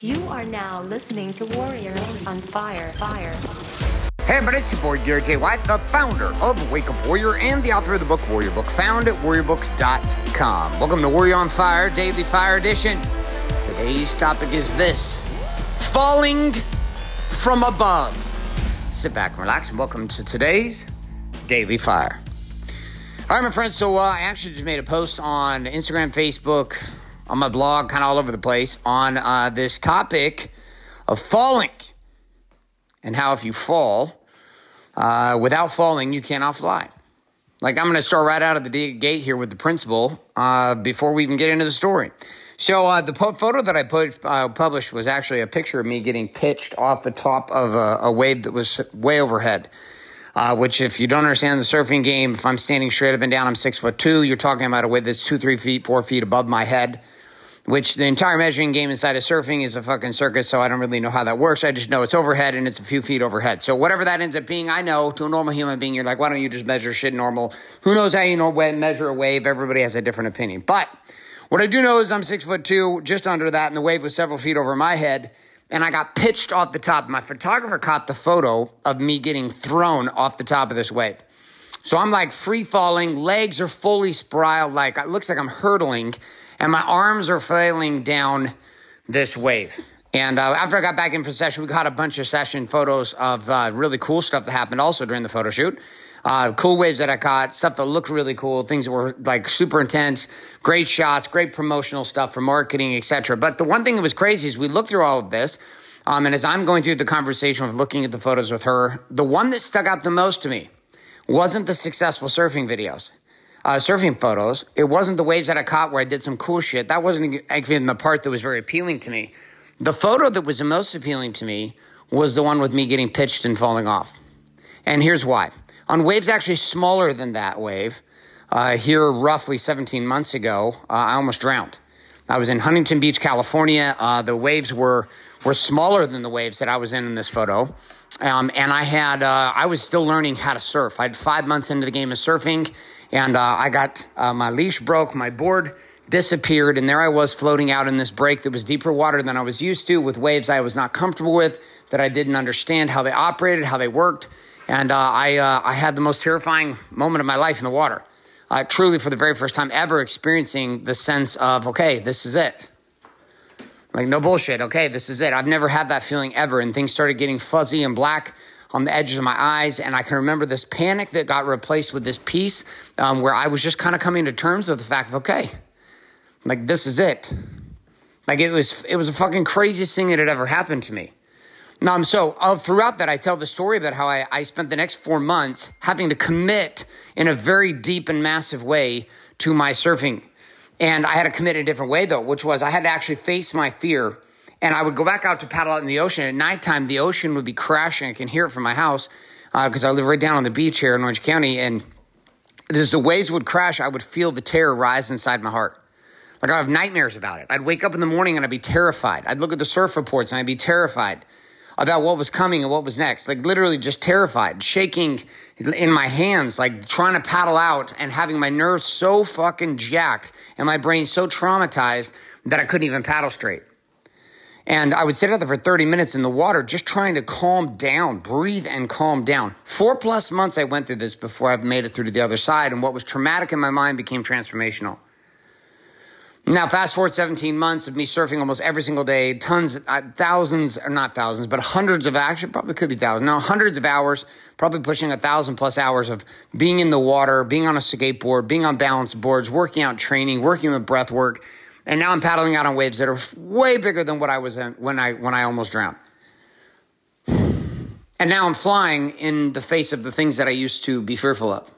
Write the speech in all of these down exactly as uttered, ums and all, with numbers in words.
You are now listening to Warrior on Fire. Fire. Hey everybody, it's your boy Garrett J. White, the founder of Wake Up Warrior and the author of the book Warrior Book, found at warrior book dot com. Welcome to Warrior on Fire, Daily Fire Edition. Today's topic is this: falling from above. Sit back and relax and welcome to today's Daily Fire. All right, my friends, so uh, I actually just made a post on Instagram, Facebook, on my blog, kind of all over the place, on uh, this topic of falling and how if you fall, uh, without falling, you cannot fly. Like, I'm going to start right out of the gate here with the principle uh, before we even get into the story. So uh, the po- photo that I put, uh, published was actually a picture of me getting pitched off the top of a, a wave that was way overhead, uh, which if you don't understand the surfing game, if I'm standing straight up and down, I'm six foot two. You're talking about a wave that's two, three feet, four feet above my head, which the entire measuring game inside of surfing is a fucking circus, so I don't really know how that works. I just know it's overhead and it's a few feet overhead. So whatever that ends up being, I know to a normal human being, you're like, why don't you just measure shit normal? Who knows how you know measure a wave? Everybody has a different opinion. But what I do know is I'm six foot two, just under that, and the wave was several feet over my head, and I got pitched off the top. My photographer caught the photo of me getting thrown off the top of this wave. So I'm like free falling, legs are fully spiraled, like it looks like I'm hurtling, and my arms are flailing down this wave. And uh, after I got back in for the session, we got a bunch of session photos of uh, really cool stuff that happened also during the photo shoot. Uh, cool waves that I caught, stuff that looked really cool, things that were like super intense, great shots, great promotional stuff for marketing, et cetera. But the one thing that was crazy is we looked through all of this, um, and as I'm going through the conversation of looking at the photos with her, the one that stuck out the most to me wasn't the successful surfing videos, uh, surfing photos. It wasn't the waves that I caught where I did some cool shit. That wasn't even the part that was very appealing to me. The photo that was the most appealing to me was the one with me getting pitched and falling off. And here's why. On waves actually smaller than that wave, uh, here roughly seventeen months ago, uh, I almost drowned. I was in Huntington Beach, California. Uh, the waves were were smaller than the waves that I was in in this photo. Um, and I had uh, I was still learning how to surf. I had five months into the game of surfing, and uh, I got uh, my leash broke, my board disappeared, and there I was floating out in this break that was deeper water than I was used to, with waves I was not comfortable with, that I didn't understand how they operated, how they worked. And uh, I uh, I had the most terrifying moment of my life in the water, uh, truly for the very first time ever experiencing the sense of, okay, this is it. Like, no bullshit, okay, this is it. I've never had that feeling ever, and things started getting fuzzy and black on the edges of my eyes, and I can remember this panic that got replaced with this peace um, where I was just kind of coming to terms with the fact of, okay, like, this is it. Like, it was, it was the fucking craziest thing that had ever happened to me. Um, so uh, throughout that, I tell the story about how I, I spent the next four months having to commit in a very deep and massive way to my surfing. And I had to commit a different way, though, which was I had to actually face my fear. And I would go back out to paddle out in the ocean. At nighttime, the ocean would be crashing. I can hear it from my house because uh, I live right down on the beach here in Orange County. And as the waves would crash, I would feel the terror rise inside my heart. Like, I have nightmares about it. I'd wake up in the morning and I'd be terrified. I'd look at the surf reports and I'd be terrified about what was coming and what was next, like literally just terrified, shaking in my hands, like trying to paddle out and having my nerves so fucking jacked and my brain so traumatized that I couldn't even paddle straight. And I would sit out there for thirty minutes in the water just trying to calm down, breathe and calm down. Four plus months I went through this before I made it through to the other side, and what was traumatic in my mind became transformational. Now, fast forward seventeen months of me surfing almost every single day, tons, uh, thousands, or not thousands, but hundreds of, actually, probably could be thousands, no, hundreds of hours, probably pushing a thousand plus hours of being in the water, being on a skateboard, being on balance boards, working out training, working with breath work, and now I'm paddling out on waves that are way bigger than what I was in when I when I almost drowned. And now I'm flying in the face of the things that I used to be fearful of.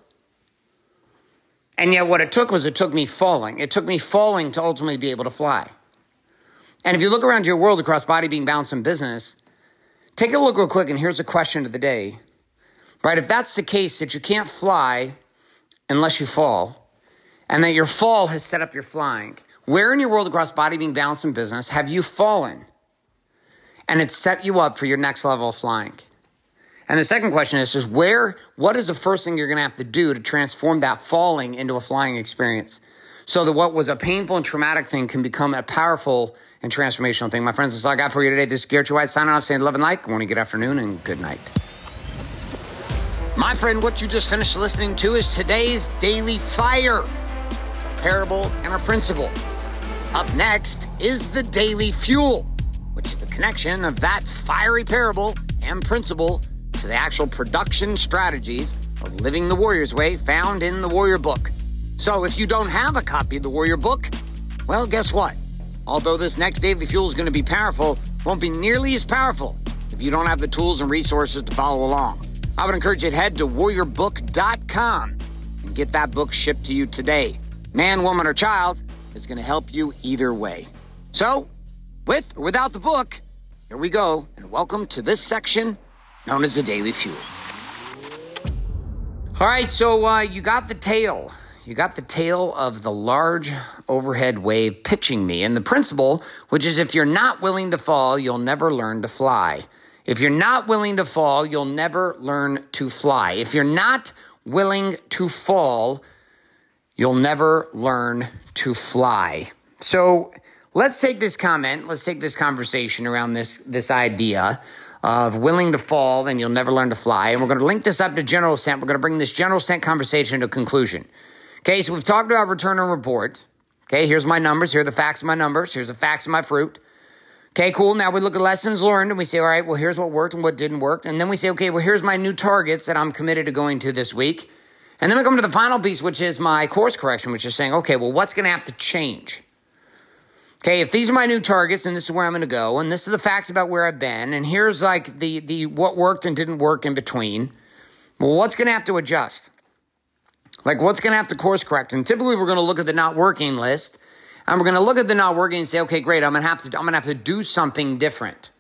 And yet what it took was it took me falling. It took me falling to ultimately be able to fly. And if you look around your world across body, being, balance, and business, take a look real quick, and here's a question of the day. Right? If that's the case, that you can't fly unless you fall, and that your fall has set up your flying, where in your world across body, being, balance, and business have you fallen? And it's set you up for your next level of flying. And the second question is just where, what is the first thing you're going to have to do to transform that falling into a flying experience so that what was a painful and traumatic thing can become a powerful and transformational thing. My friends, that's all I got for you today. This is Garrett J. White signing off, saying love and like. Morning, good afternoon, and good night. My friend, what you just finished listening to is today's Daily Fire. It's a parable and a principle. Up next is the Daily Fuel, which is the connection of that fiery parable and principle to the actual production strategies of living the Warrior's Way found in the Warrior Book. So if you don't have a copy of the Warrior Book, well, guess what? Although this next Daily Fuel is going to be powerful, it won't be nearly as powerful if you don't have the tools and resources to follow along. I would encourage you to head to warrior book dot com and get that book shipped to you today. Man, woman, or child, is going to help you either way. So, with or without the book, here we go, and welcome to this section known as the Daily Fuel. All right, so uh, you got the tale. You got the tale of the large overhead wave pitching me, and the principle, which is if you're not willing to fall, you'll never learn to fly. If you're not willing to fall, you'll never learn to fly. If you're not willing to fall, you'll never learn to fly. So let's take this comment, let's take this conversation around this, this idea of willing to fall and you'll never learn to fly. And we're going to link this up to general stent. We're going to bring this general stent conversation to a conclusion. Okay, so we've talked about return and report. Okay, here's my numbers. Here are the facts of my numbers. Here's the facts of my fruit. Okay, cool. Now we look at lessons learned and we say, all right, well, here's what worked and what didn't work. And then we say, okay, well, here's my new targets that I'm committed to going to this week. And then we come to the final piece, which is my course correction, which is saying, okay, well, what's going to have to change? Okay, if these are my new targets and this is where I'm going to go and this is the facts about where I've been and here's like the the what worked and didn't work in between, well, what's going to have to adjust? Like what's going to have to course correct? And typically we're going to look at the not working list and we're going to look at the not working and say, okay, great, I'm going to have to I'm going to have to do something different.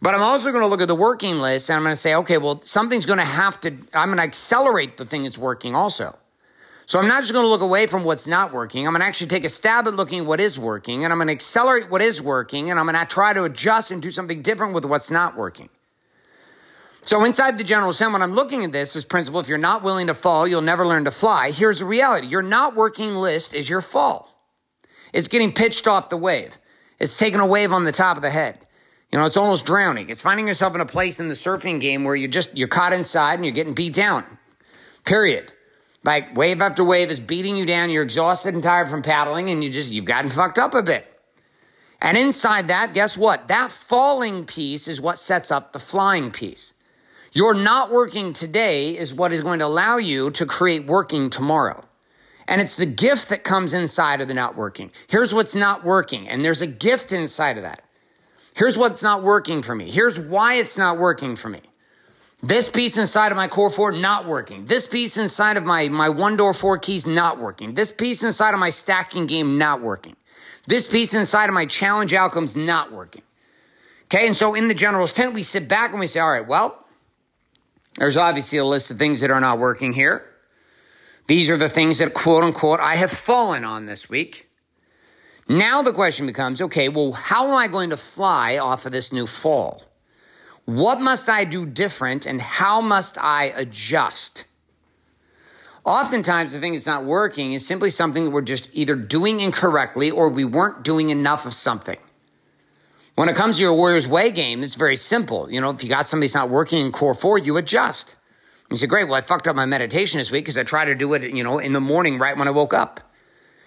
But I'm also going to look at the working list and I'm going to say, okay, well, something's going to have to, I'm going to accelerate the thing that's working also. So I'm not just going to look away from what's not working. I'm going to actually take a stab at looking at what is working and I'm going to accelerate what is working and I'm going to try to adjust and do something different with what's not working. So inside the general sense, when I'm looking at this, this principle, if you're not willing to fall, you'll never learn to fly. Here's the reality. Your not working list is your fall. It's getting pitched off the wave. It's taking a wave on the top of the head. You know, it's almost drowning. It's finding yourself in a place in the surfing game where you just, you're caught inside and you're getting beat down, period. Like wave after wave is beating you down. You're exhausted and tired from paddling and you just, you've gotten fucked up a bit. And inside that, guess what? That falling piece is what sets up the flying piece. Your not working today is what is going to allow you to create working tomorrow. And it's the gift that comes inside of the not working. Here's what's not working. And there's a gift inside of that. Here's what's not working for me. Here's why it's not working for me. This piece inside of my core four, not working. This piece inside of my, my one door, four keys, not working. This piece inside of my stacking game, not working. This piece inside of my challenge outcomes, not working. Okay, and so in the general's tent, we sit back and we say, all right, well, there's obviously a list of things that are not working here. These are the things that, quote unquote, I have fallen on this week. Now the question becomes, okay, well, how am I going to fly off of this new fall? What must I do different and how must I adjust? Oftentimes, the thing that's not working is simply something that we're just either doing incorrectly or we weren't doing enough of something. When it comes to your Warrior's Way game, it's very simple. You know, if you got somebody that's not working in core four, you adjust. You say, great, well, I fucked up my meditation this week because I tried to do it, you know, in the morning right when I woke up.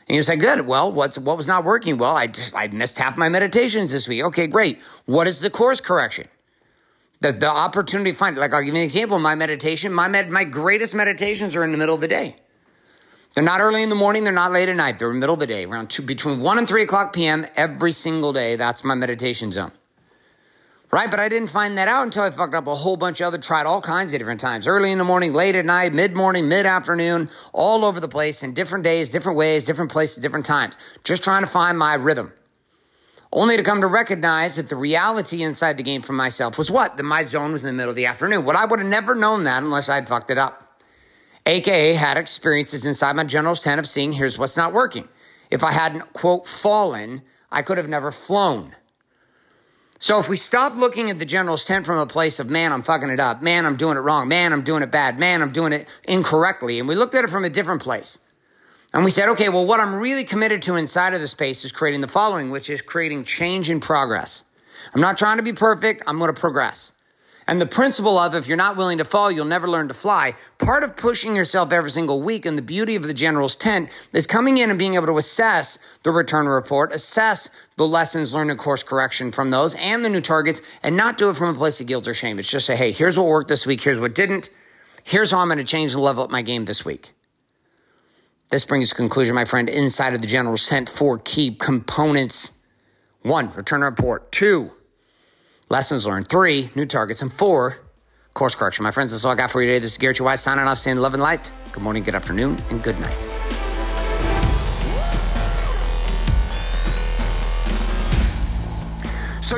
And you say, good, well, what's what was not working? Well, I just, I missed half my meditations this week. Okay, great. What is the course correction? The, the opportunity to find it. Like I'll give you an example. My meditation, my med, my greatest meditations are in the middle of the day. They're not early in the morning. They're not late at night. They're in the middle of the day, around two, between one and three o'clock p.m. every single day. That's my meditation zone. Right? But I didn't find that out until I fucked up a whole bunch of other, tried all kinds of different times. Early in the morning, late at night, mid-morning, mid-afternoon, all over the place in different days, different ways, different places, different times. Just trying to find my rhythm. Only to come to recognize that the reality inside the game for myself was what? That my zone was in the middle of the afternoon. What I would have never known that unless I had fucked it up. A K A had experiences inside my general's tent of seeing here's what's not working. If I hadn't, quote, fallen, I could have never flown. So if we stop looking at the general's tent from a place of, man, I'm fucking it up. Man, I'm doing it wrong. Man, I'm doing it bad. Man, I'm doing it incorrectly. And we looked at it from a different place. And we said, okay, well, what I'm really committed to inside of the space is creating the following, which is creating change and progress. I'm not trying to be perfect. I'm going to progress. And the principle of if you're not willing to fall, you'll never learn to fly. Part of pushing yourself every single week and the beauty of the General's Tent is coming in and being able to assess the return report, assess the lessons learned and course correction from those and the new targets, and not do it from a place of guilt or shame. It's just say, hey, here's what worked this week. Here's what didn't. Here's how I'm going to change and level up my game this week. This brings to conclusion, my friend, inside of the General's Tent, four key components. One, return report. Two, lessons learned. Three, new targets. And four, course correction. My friends, that's all I got for you today. This is Garrett J. White signing off, saying love and light. Good morning, good afternoon, and good night. So